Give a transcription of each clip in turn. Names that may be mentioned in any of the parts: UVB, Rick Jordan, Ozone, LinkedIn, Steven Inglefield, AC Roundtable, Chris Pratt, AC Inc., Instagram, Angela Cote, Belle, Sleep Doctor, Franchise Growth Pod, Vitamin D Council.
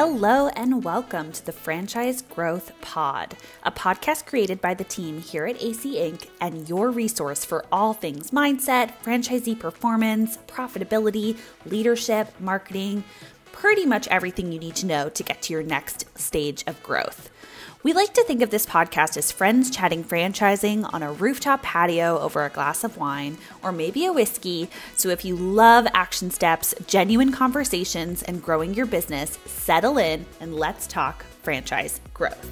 Hello and welcome to the Franchise Growth Pod, a podcast created by the team here at AC Inc. and your resource for all things mindset, franchisee performance, profitability, leadership, marketing, pretty much everything you need to know to get to your next stage of growth. We like to think of this podcast as friends chatting franchising on a rooftop patio over a glass of wine or maybe a whiskey. So if you love action steps, genuine conversations, and growing your business, settle in and let's talk franchise growth.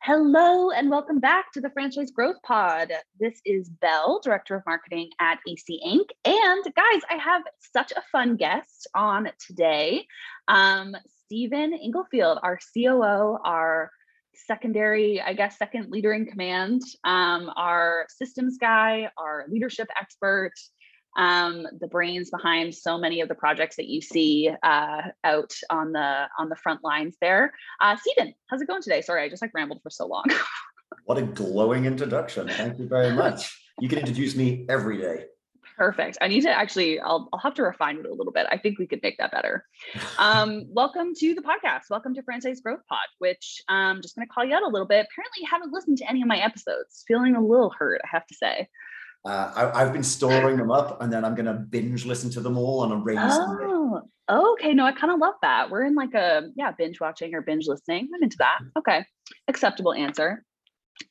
Hello and welcome back to the Franchise Growth Pod. This is Belle, Director of Marketing at AC Inc. And guys, I have such a fun guest on today. Steven Inglefield, our COO, our second leader in command, our systems guy, our leadership expert, the brains behind so many of the projects that you see out on the front lines there. Steven, how's it going today? Sorry, I just rambled for so long. What a glowing introduction. Thank you very much. You can introduce me every day. Perfect. I need to actually, I'll have to refine it a little bit. I think we could make that better. Welcome to the podcast. Welcome to Franchise Growth Pod, which I'm just going to call you out a little bit. Apparently you haven't listened to any of my episodes. Feeling a little hurt, I have to say. I've been storing them up and then I'm going to binge listen to them all on a rainy Sunday. Oh, okay. No, I kind of love that. We're in like a, binge watching or binge listening. I'm into that. Okay. Acceptable answer.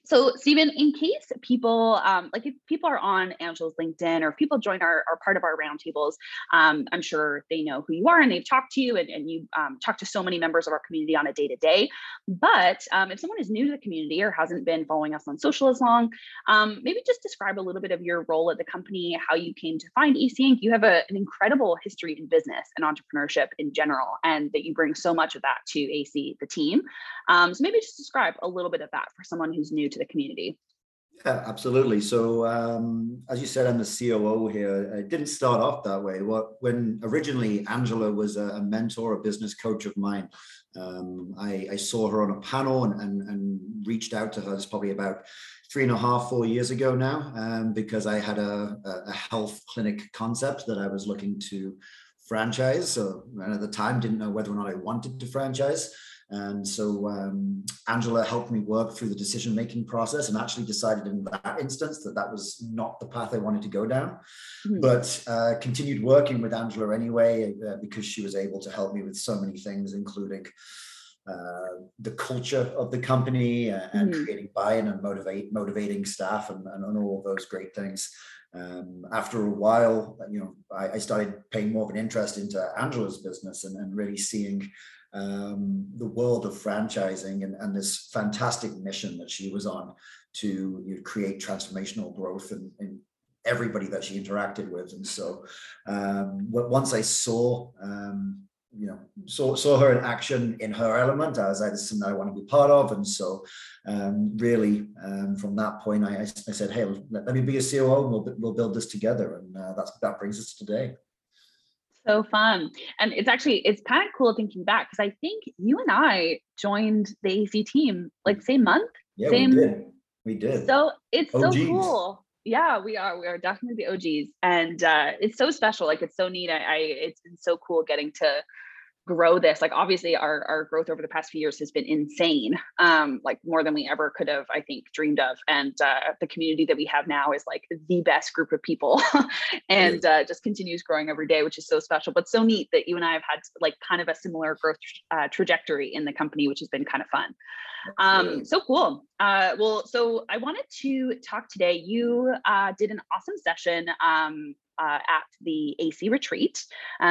So Steven, in case people, if people are on Angela's LinkedIn or if people join are part of our roundtables, I'm sure they know who you are and they've talked to you and you talk to so many members of our community on a day-to-day. But if someone is new to the community or hasn't been following us on social as long, maybe just describe a little bit of your role at the company, how you came to find AC Inc. You have an incredible history in business and entrepreneurship in general, and that you bring so much of that to AC, the team. So maybe just describe a little bit of that for someone who's new to the community. Yeah, absolutely. So as you said, I'm the COO here. It didn't start off that way. When originally Angela was a mentor, a business coach of mine, I saw her on a panel and reached out to her. It's probably about 4 years ago now, because I had a health clinic concept that I was looking to franchise. So at the time, didn't know whether or not I wanted to franchise. And so Angela helped me work through the decision-making process and actually decided in that instance that was not the path I wanted to go down, but continued working with Angela anyway, because she was able to help me with so many things, including the culture of the company and creating buy-in and motivating staff and all those great things. After a while, I started paying more of an interest into Angela's business and really seeing the world of franchising and this fantastic mission that she was on to create transformational growth in everybody that she interacted with. And so once I saw her in action in her element, I was like, this is something I want to be part of. And so from that point, I said, hey, let me be a COO and we'll build this together. And that brings us to today. So fun. And it's kind of cool thinking back, because I think you and I joined the AC team same month. Yeah, same. We did. So it's OGs. So cool. Yeah, we are definitely the OGs. And it's so special. It's so neat. It's been so cool getting to grow this. Obviously our growth over the past few years has been insane. More than we ever could have, I think, dreamed of. And the community that we have now is the best group of people and just continues growing every day, which is so special, but so neat that you and I have had kind of a similar growth trajectory in the company, which has been kind of fun. So cool. So I wanted to talk today. You did an awesome session at the AC retreat,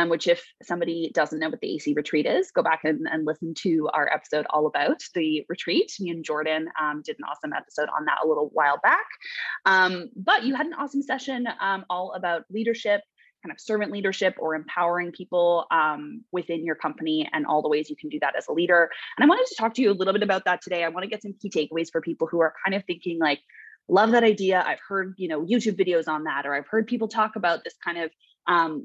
which if somebody doesn't know what the AC retreat is, go back and listen to our episode all about the retreat. Me and Jordan did an awesome episode on that a little while back. But you had an awesome session all about leadership, kind of servant leadership or empowering people within your company and all the ways you can do that as a leader. And I wanted to talk to you a little bit about that today. I want to get some key takeaways for people who are kind of thinking love that idea. I've heard, YouTube videos on that, or I've heard people talk about this kind of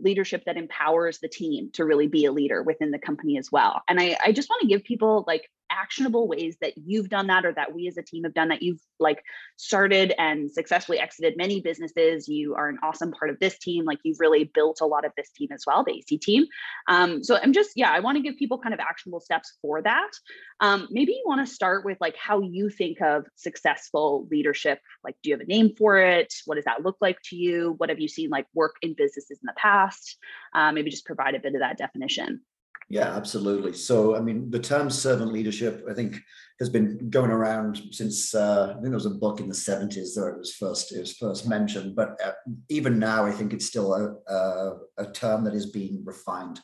leadership that empowers the team to really be a leader within the company as well. And I just want to give people actionable ways that you've done that, or that we as a team have done that. You've like started and successfully exited many businesses. You are an awesome part of this team. Like you've really built a lot of this team as well, the AC team. So I'm just, I want to give people kind of actionable steps for that. Maybe you want to start with like how you think of successful leadership. Like, do you have a name for it? What does that look like to you? What have you seen like work in businesses in the past? Maybe just provide a bit of that definition. Yeah, absolutely. So, I mean, the term servant leadership, I think, has been going around since, I think there was a book in the 70s that it was first mentioned, but even now, I think it's still a term that is being refined.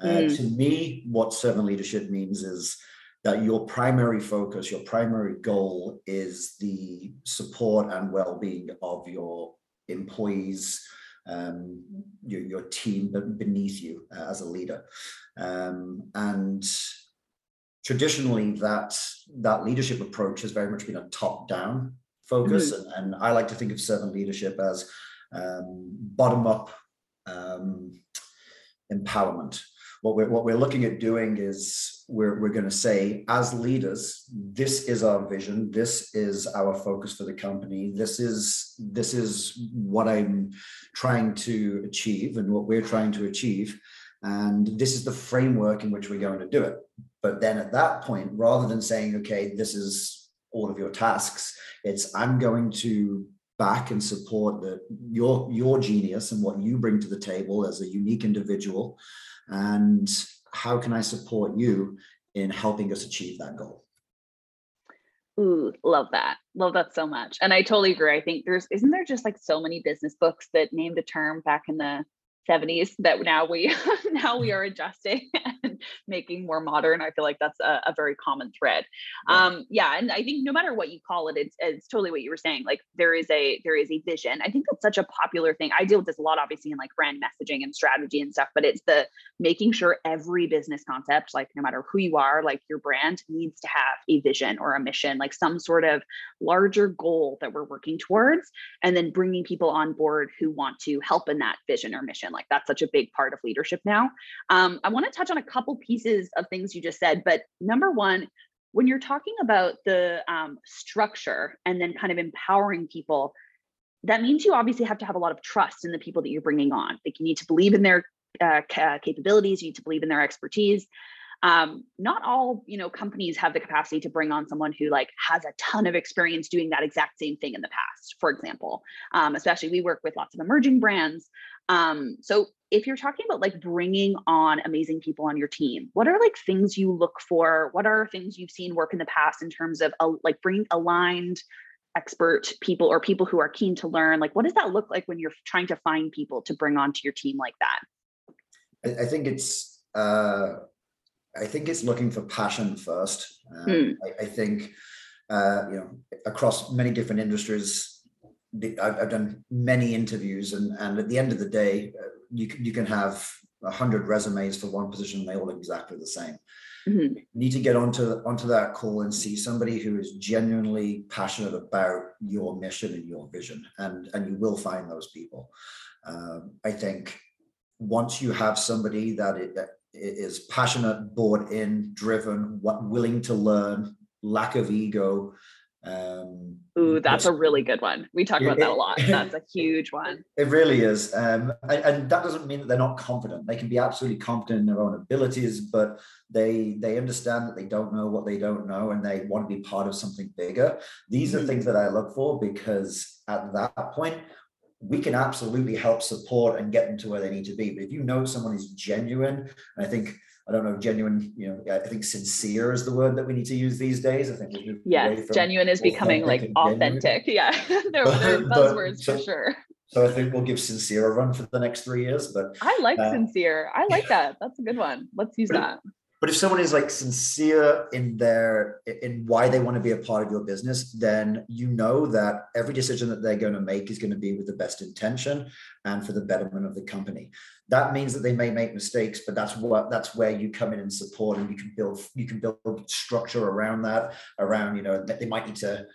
To me, what servant leadership means is that your primary focus, your primary goal is the support and well-being of your employees, your team beneath you as a leader. And traditionally that leadership approach has very much been a top-down focus. Mm-hmm. And I like to think of servant leadership as bottom-up empowerment. What we're looking at doing is we're going to say, as leaders, this is our vision, this is our focus for the company, this is what I'm trying to achieve and what we're trying to achieve, and this is the framework in which we're going to do it. But then at that point, rather than saying, okay, this is all of your tasks, it's I'm going to back and support that your genius and what you bring to the table as a unique individual. And how can I support you in helping us achieve that goal? Ooh, love that. Love that so much. And I totally agree. I think isn't there just like so many business books that named a term back in the 70s that now we are adjusting and making more modern. I feel like that's a very common thread. Yeah. And I think no matter what you call it, it's totally what you were saying. Like there is a vision. I think that's such a popular thing. I deal with this a lot, obviously, in like brand messaging and strategy and stuff, but it's the making sure every business concept, like no matter who you are, like your brand needs to have a vision or a mission, like some sort of larger goal that we're working towards, and then bringing people on board who want to help in that vision or mission. Like that's such a big part of leadership now. I want to touch on a couple pieces of things you just said, but number one, when you're talking about the structure and then kind of empowering people, that means you obviously have to have a lot of trust in the people that you're bringing on. Like you need to believe in their capabilities, you need to believe in their expertise. Not all, companies have the capacity to bring on someone who like has a ton of experience doing that exact same thing in the past, for example, especially we work with lots of emerging brands. So if you're talking about like bringing on amazing people on your team, what are like things you look for? What are things you've seen work in the past in terms of like bringing aligned expert people or people who are keen to learn? Like, what does that look like when you're trying to find people to bring onto your team like that? I think it's looking for passion first. I think across many different industries, I've done many interviews, and at the end of the day, you can have 100 resumes for one position, and they all look exactly the same. Mm-hmm. You need to get onto that call and see somebody who is genuinely passionate about your mission and your vision, and you will find those people. I think once you have somebody that is passionate, bought in, driven, willing to learn, lack of ego. Ooh, that's a really good one. We talk about that a lot. That's a huge one. It really is. And that doesn't mean that they're not confident. They can be absolutely confident in their own abilities, but they understand that they don't know what they don't know, and they want to be part of something bigger. These are things that I look for, because at that point, we can absolutely help support and get them to where they need to be. But if you know someone is genuine, and I think sincere is the word that we need to use these days. I think genuine is becoming like authentic. Yeah, they're buzzwords for sure. So I think we'll give sincere a run for the next 3 years. But I like sincere. I like that. That's a good one. Let's use that. But if someone is like sincere in why they want to be a part of your business, then you know that every decision that they're going to make is going to be with the best intention and for the betterment of the company. That means that they may make mistakes, but that's where you come in and support, and you can build structure around that. That they might need to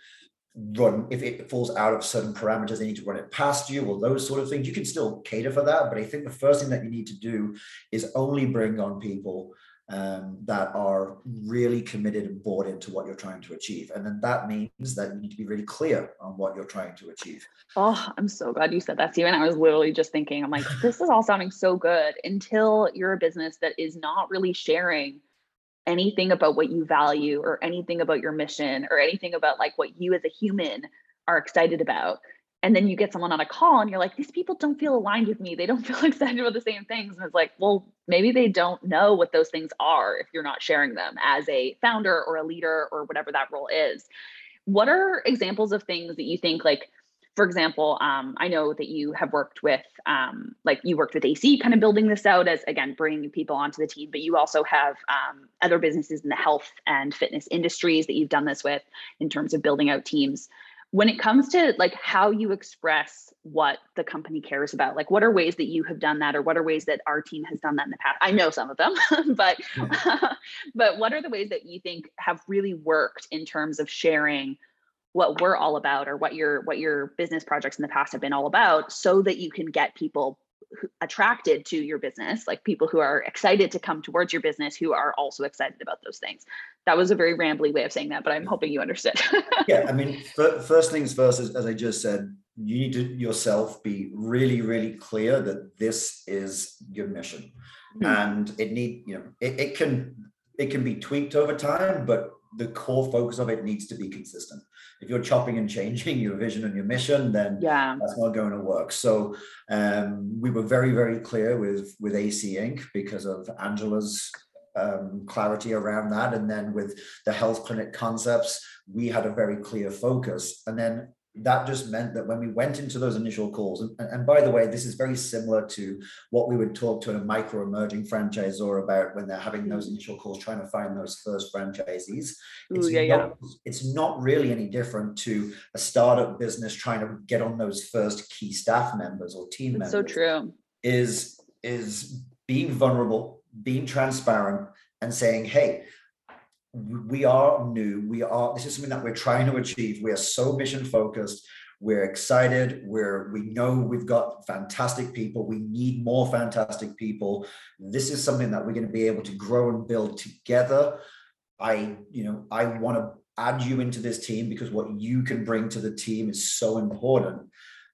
run, if it falls out of certain parameters, they need to run it past you, or those sort of things. You can still cater for that, but I think the first thing that you need to do is only bring on people that are really committed and bought into what you're trying to achieve. And then that means that you need to be really clear on what you're trying to achieve. Oh, I'm so glad you said that, Steven. I was literally just thinking, I'm like, this is all sounding so good until you're a business that is not really sharing anything about what you value or anything about your mission or anything about like what you as a human are excited about. And then you get someone on a call and you're like, these people don't feel aligned with me. They don't feel excited about the same things. And it's like, well, maybe they don't know what those things are if you're not sharing them as a founder or a leader or whatever that role is. What are examples of things that you think, like, for example, I know that you have worked with, you worked with AC kind of building this out as, again, bringing people onto the team, but you also have other businesses in the health and fitness industries that you've done this with in terms of building out teams. When it comes to like how you express what the company cares about, like what are ways that you have done that, or what are ways that our team has done that in the past? I know some of them, but what are the ways that you think have really worked in terms of sharing what we're all about, or what your business projects in the past have been all about, so that you can get people attracted to your business, like people who are excited to come towards your business, who are also excited about those things? That was a very rambly way of saying that, but I'm hoping you understood. Yeah, I mean, first things first, as I just said, you need to yourself be really, really clear that this is your mission. Mm-hmm. And it can be tweaked over time, but the core focus of it needs to be consistent. If you're chopping and changing your vision and your mission, then that's not going to work. So we were very, very clear with AC Inc. because of Angela's clarity around that. And then with the health clinic concepts, we had a very clear focus. And then that just meant that when we went into those initial calls, and by the way, this is very similar to what we would talk to a micro emerging franchisor about when they're having those initial calls, trying to find those first franchisees. It's not really any different to a startup business trying to get on those first key staff members or team members. So true. Is being vulnerable, being transparent, and saying, hey, we are new. This is something that we're trying to achieve. We are so mission focused. We're excited. We know we've got fantastic people. We need more fantastic people. This is something that we're going to be able to grow and build together. I want to add you into this team because what you can bring to the team is so important.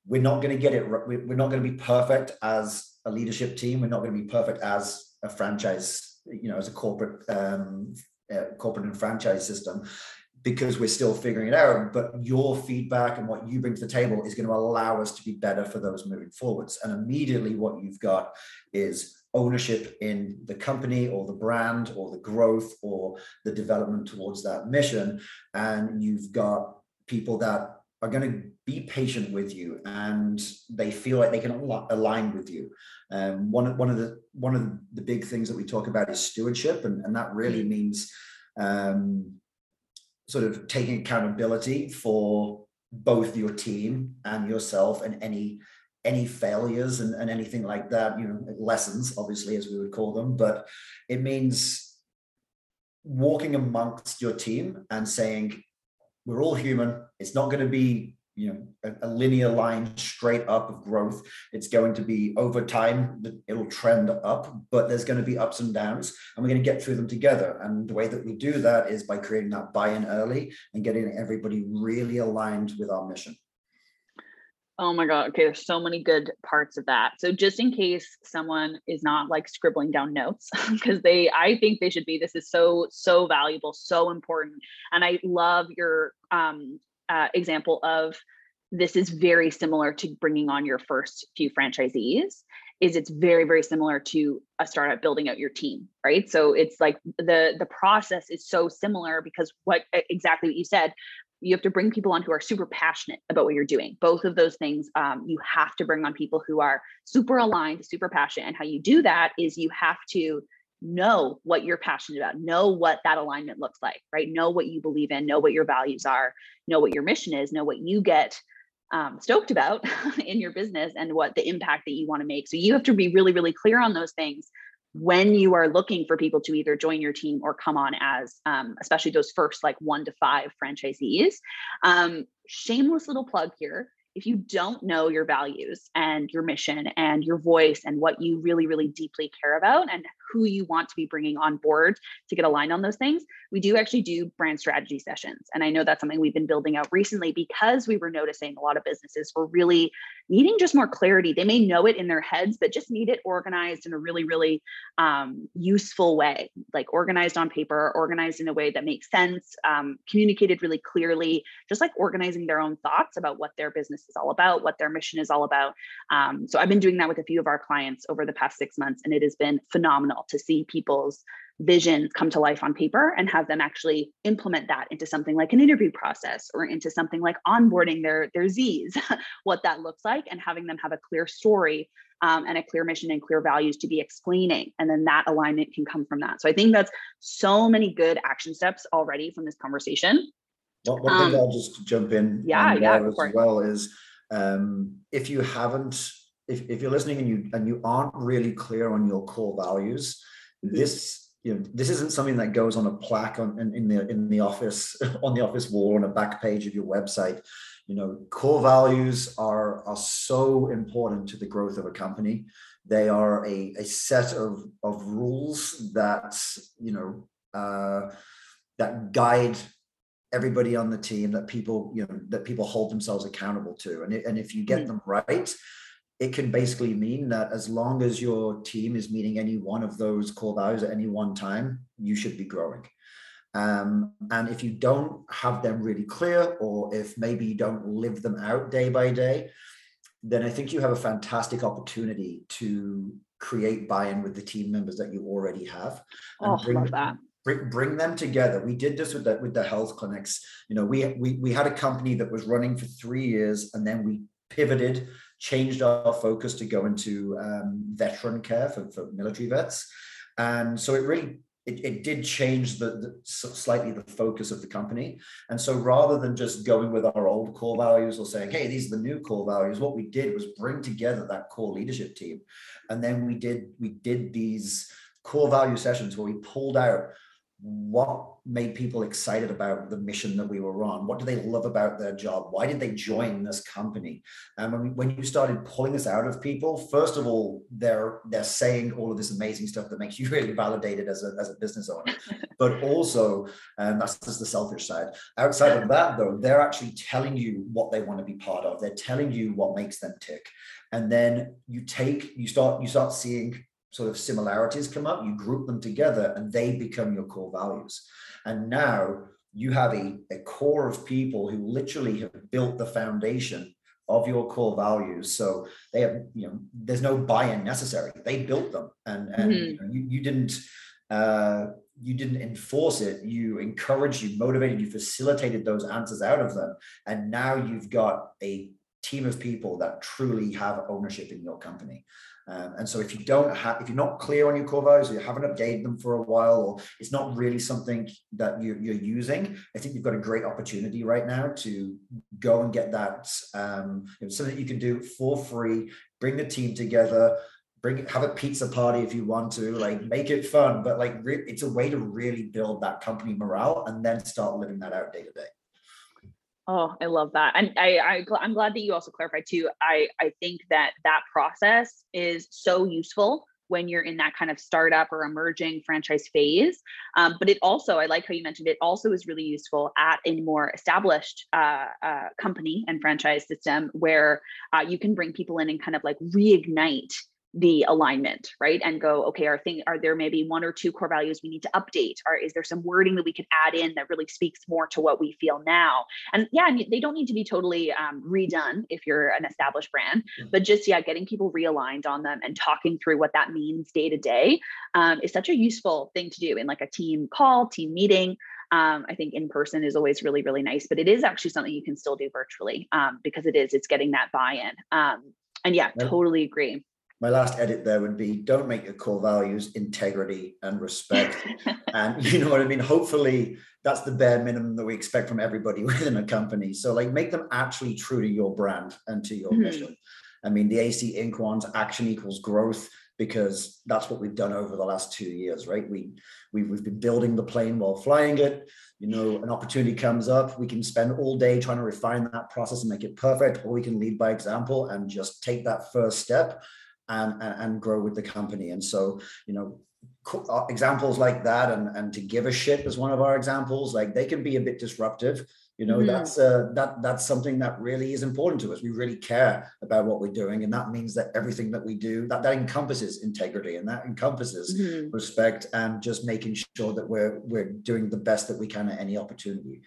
We're not going to get it. We're not going to be perfect as a leadership team. We're not going to be perfect as a franchise, as a corporate, corporate and franchise system, because we're still figuring it out, but your feedback and what you bring to the table is going to allow us to be better for those moving forwards. And immediately what you've got is ownership in the company or the brand or the growth or the development towards that mission, and you've got people that are going to be patient with you and they feel like they can align with you. One of the big things that we talk about is stewardship, and that really means sort of taking accountability for both your team and yourself and any failures and anything like that, lessons, obviously, as we would call them. But it means walking amongst your team and saying, we're all human. It's not going to be, a linear line straight up of growth. It's going to be over time, it'll trend up, but there's going to be ups and downs, and we're going to get through them together. And the way that we do that is by creating that buy-in early and getting everybody really aligned with our mission. Oh my God. Okay. There's so many good parts of that. So just in case someone is not like scribbling down notes, because I think they should be, this is so, so valuable, so important. And I love your example of, this is very similar to bringing on your first few franchisees. It's very, very similar to a startup building out your team, right? So it's like the process is so similar, because exactly what you said, you have to bring people on who are super passionate about what you're doing. Both of those things, you have to bring on people who are super aligned, super passionate. And how you do that is you have to know what you're passionate about, know what that alignment looks like, right? Know what you believe in, know what your values are, know what your mission is, know what you get stoked about in your business, and what the impact that you want to make. So you have to be really, really clear on those things when you are looking for people to either join your team or come on as, especially those first 1 to 5 franchisees. Shameless little plug here. If you don't know your values and your mission and your voice and what you really, really deeply care about and who you want to be bringing on board to get aligned on those things, we do actually do brand strategy sessions. And I know that's something we've been building out recently because we were noticing a lot of businesses were really needing just more clarity. They may know it in their heads, but just need it organized in a really, really useful way, like organized on paper, organized in a way that makes sense, communicated really clearly, just like organizing their own thoughts about what their business is all about, what their mission is all about. So I've been doing that with a few of our clients over the past 6 months, and it has been phenomenal to see people's vision come to life on paper and have them actually implement that into something like an interview process or into something like onboarding their Zs, what that looks like, and having them have a clear story and a clear mission and clear values to be explaining. And then that alignment can come from that. So I think that's so many good action steps already from this conversation. Well, one thing I'll just jump in as well is if you haven't, if you're listening and you aren't really clear on your core values, this isn't something that goes on a plaque in the office, on the office wall, on a back page of your website. You know, core values are so important to the growth of a company. They are a set of rules that, you know, that guide everybody on the team, that people, you know, that people hold themselves accountable to. And if you get them right, it can basically mean that as long as your team is meeting any one of those core values at any one time, you should be growing. And if you don't have them really clear, or if maybe you don't live them out day by day, then I think you have a fantastic opportunity to create buy-in with the team members that you already have. And bring them together. We did this with the health clinics. You know, we had a company that was running for 3 years, and then we pivoted, changed our focus to go into veteran care for military vets. And so it did change the slightly the focus of the company. And so rather than just going with our old core values or saying, hey, these are the new core values, what we did was bring together that core leadership team. And then we did these core value sessions where we pulled out what made people excited about the mission that we were on. What do they love about their job? Why did they join this company? And when you started pulling this out of people, first of all, they're saying all of this amazing stuff that makes you really validated as a business owner. But also, that's just the selfish side. Outside of that, though, they're actually telling you what they want to be part of. They're telling you what makes them tick. And then you start seeing sort of similarities come up, you group them together, and they become your core values. And now you have a core of people who literally have built the foundation of your core values. So they have, you know, there's no buy-in necessary. They built them, and you know, you didn't you didn't enforce it. You encouraged, you motivated, you facilitated those answers out of them. And now you've got a team of people that truly have ownership in your company. And so if you're not clear on your core values, or you haven't updated them for a while, or it's not really something that you're using, I think you've got a great opportunity right now to go and get that. It's something that you can do for free. Bring the team together. Have a pizza party if you want to, like, make it fun. But like, it's a way to really build that company morale and then start living that out day to day. Oh, I love that. And I'm glad that you also clarified too. I think that process is so useful when you're in that kind of startup or emerging franchise phase. But it also, I like how you mentioned, it also is really useful at a more established company and franchise system where you can bring people in and kind of like reignite the alignment, right? And go, okay, are there maybe one or two core values we need to update? Or is there some wording that we could add in that really speaks more to what we feel now? And yeah, they don't need to be totally redone if you're an established brand, but just, yeah, getting people realigned on them and talking through what that means day to day is such a useful thing to do in like a team call, team meeting. I think in person is always really, really nice, but it is actually something you can still do virtually because it's getting that buy-in. And yeah, totally agree. My last edit there would be, don't make your core values integrity and respect. And you know what I mean? Hopefully that's the bare minimum that we expect from everybody within a company. So like, make them actually true to your brand and to your mission. I mean, the AC Inc. one's action equals growth, because that's what we've done over the last 2 years, right? We've been building the plane while flying it. You know, an opportunity comes up, we can spend all day trying to refine that process and make it perfect, or we can lead by example and just take that first step and grow with the company. And so, you know, examples like that, and to give a shit is one of our examples. Like, they can be a bit disruptive. You know, that's something that really is important to us. We really care about what we're doing. And that means that everything that we do, that encompasses integrity, and that encompasses respect, and just making sure that we're doing the best that we can at any opportunity.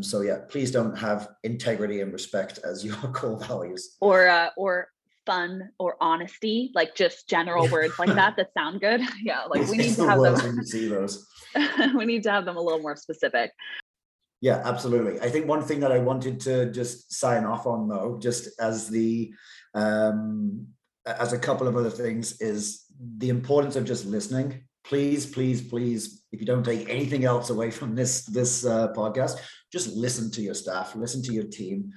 So yeah, please don't have integrity and respect as your core values. Or fun or honesty, like just general words like that sound good. Yeah, like we need to have them. When you see those. We need to have them a little more specific. Yeah, absolutely. I think one thing that I wanted to just sign off on, though, just as the as a couple of other things, is the importance of just listening. Please, please, please, if you don't take anything else away from this podcast, just listen to your staff, listen to your team.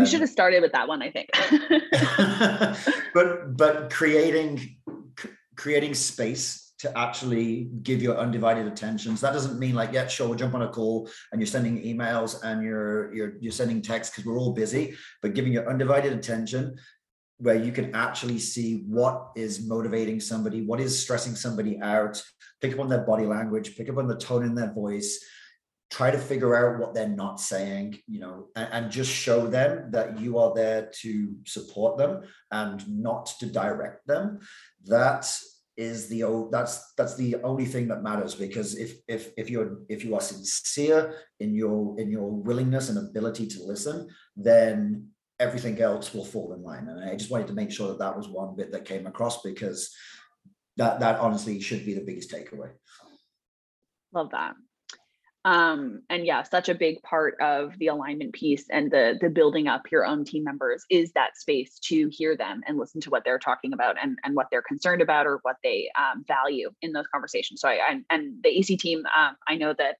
We should have started with that one, I think. But creating space to actually give your undivided attention. So that doesn't mean like, yeah, sure, we'll jump on a call and you're sending emails and you're sending texts, because we're all busy, but giving your undivided attention where you can actually see what is motivating somebody, what is stressing somebody out, pick up on their body language, pick up on the tone in their voice, try to figure out what they're not saying, you know, and just show them that you are there to support them and not to direct them. That's the only thing that matters, because if you are sincere in your willingness and ability to listen, then everything else will fall in line. And I just wanted to make sure that was one bit that came across, because that honestly should be the biggest takeaway. Love that. And yeah, such a big part of the alignment piece and the building up your own team members is that space to hear them and listen to what they're talking about and what they're concerned about, or what they value in those conversations. So and the AC team, I know that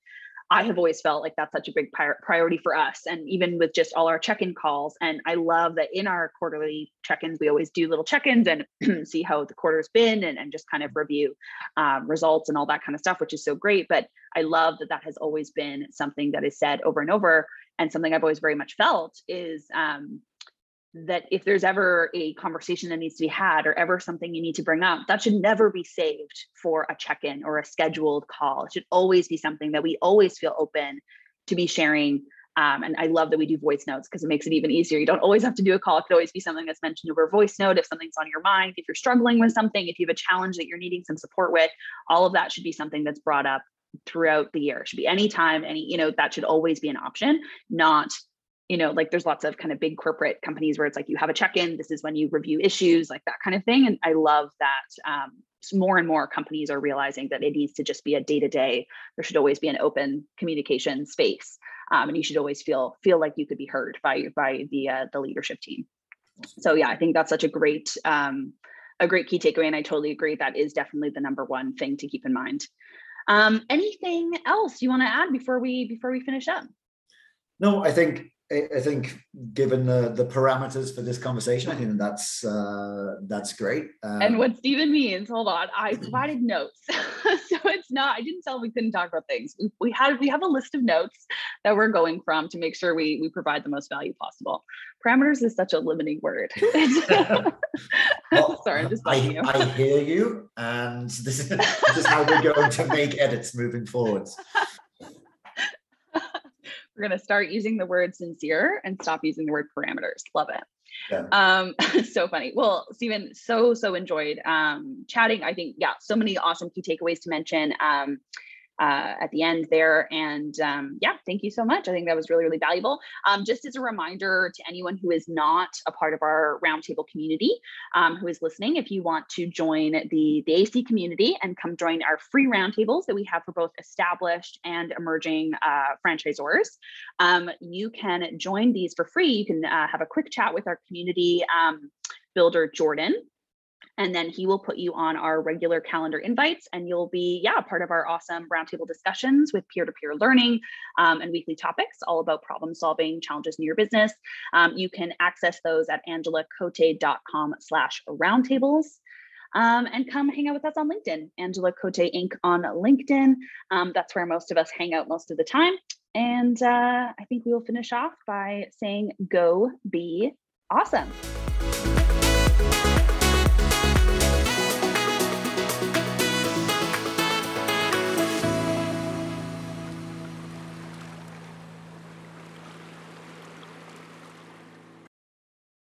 I have always felt like that's such a big priority for us. And even with just all our check-in calls, and I love that in our quarterly check-ins, we always do little check-ins and see how the quarter's been and just kind of review results and all that kind of stuff, which is so great. But I love that has always been something that is said over and over. And something I've always very much felt is that if there's ever a conversation that needs to be had, or ever something you need to bring up, that should never be saved for a check-in or a scheduled call. It should always be something that we always feel open to be sharing. And I love that we do voice notes, because it makes it even easier. You don't always have to do a call. It could always be something that's mentioned over a voice note. If something's on your mind, if you're struggling with something, if you have a challenge that you're needing some support with, all of that should be something that's brought up throughout the year. It should be anytime, that should always be an option, not, like there's lots of kind of big corporate companies where it's like, you have a check-in, this is when you review issues, like that kind of thing. And I love that more and more companies are realizing that it needs to just be a day-to-day. There should always be an open communication space. And you should always feel like you could be heard by the leadership team. So yeah, I think that's such a great key takeaway. And I totally agree. That is definitely the number one thing to keep in mind. Anything else you want to add before we finish up? No, I think given the parameters for this conversation, I think that's great. And what Steven means, hold on, I provided notes. So it's not, I didn't tell him we couldn't talk about things. We have a list of notes that we're going from to make sure we provide the most value possible. Parameters is such a limiting word. Well, sorry, I'm just bugging you. I hear you. And this is how we're going to make edits moving forwards. We're going to start using the word sincere and stop using the word parameters. Love it. Yeah. So funny. Well, Steven, so enjoyed chatting. I think, yeah, so many awesome key takeaways to mention at the end there. And thank you so much. I think that was really, really valuable. Just as a reminder to anyone who is not a part of our roundtable community, who is listening, if you want to join the AC community and come join our free roundtables that we have for both established and emerging franchisors, you can join these for free. You can have a quick chat with our community builder, Jordan. And then he will put you on our regular calendar invites, and you'll be, part of our awesome roundtable discussions with peer-to-peer learning and weekly topics all about problem solving challenges in your business. You can access those at angelacote.com/roundtables. And come hang out with us on LinkedIn, Angela Cote Inc. on LinkedIn. That's where most of us hang out most of the time. And I think we will finish off by saying, go be awesome.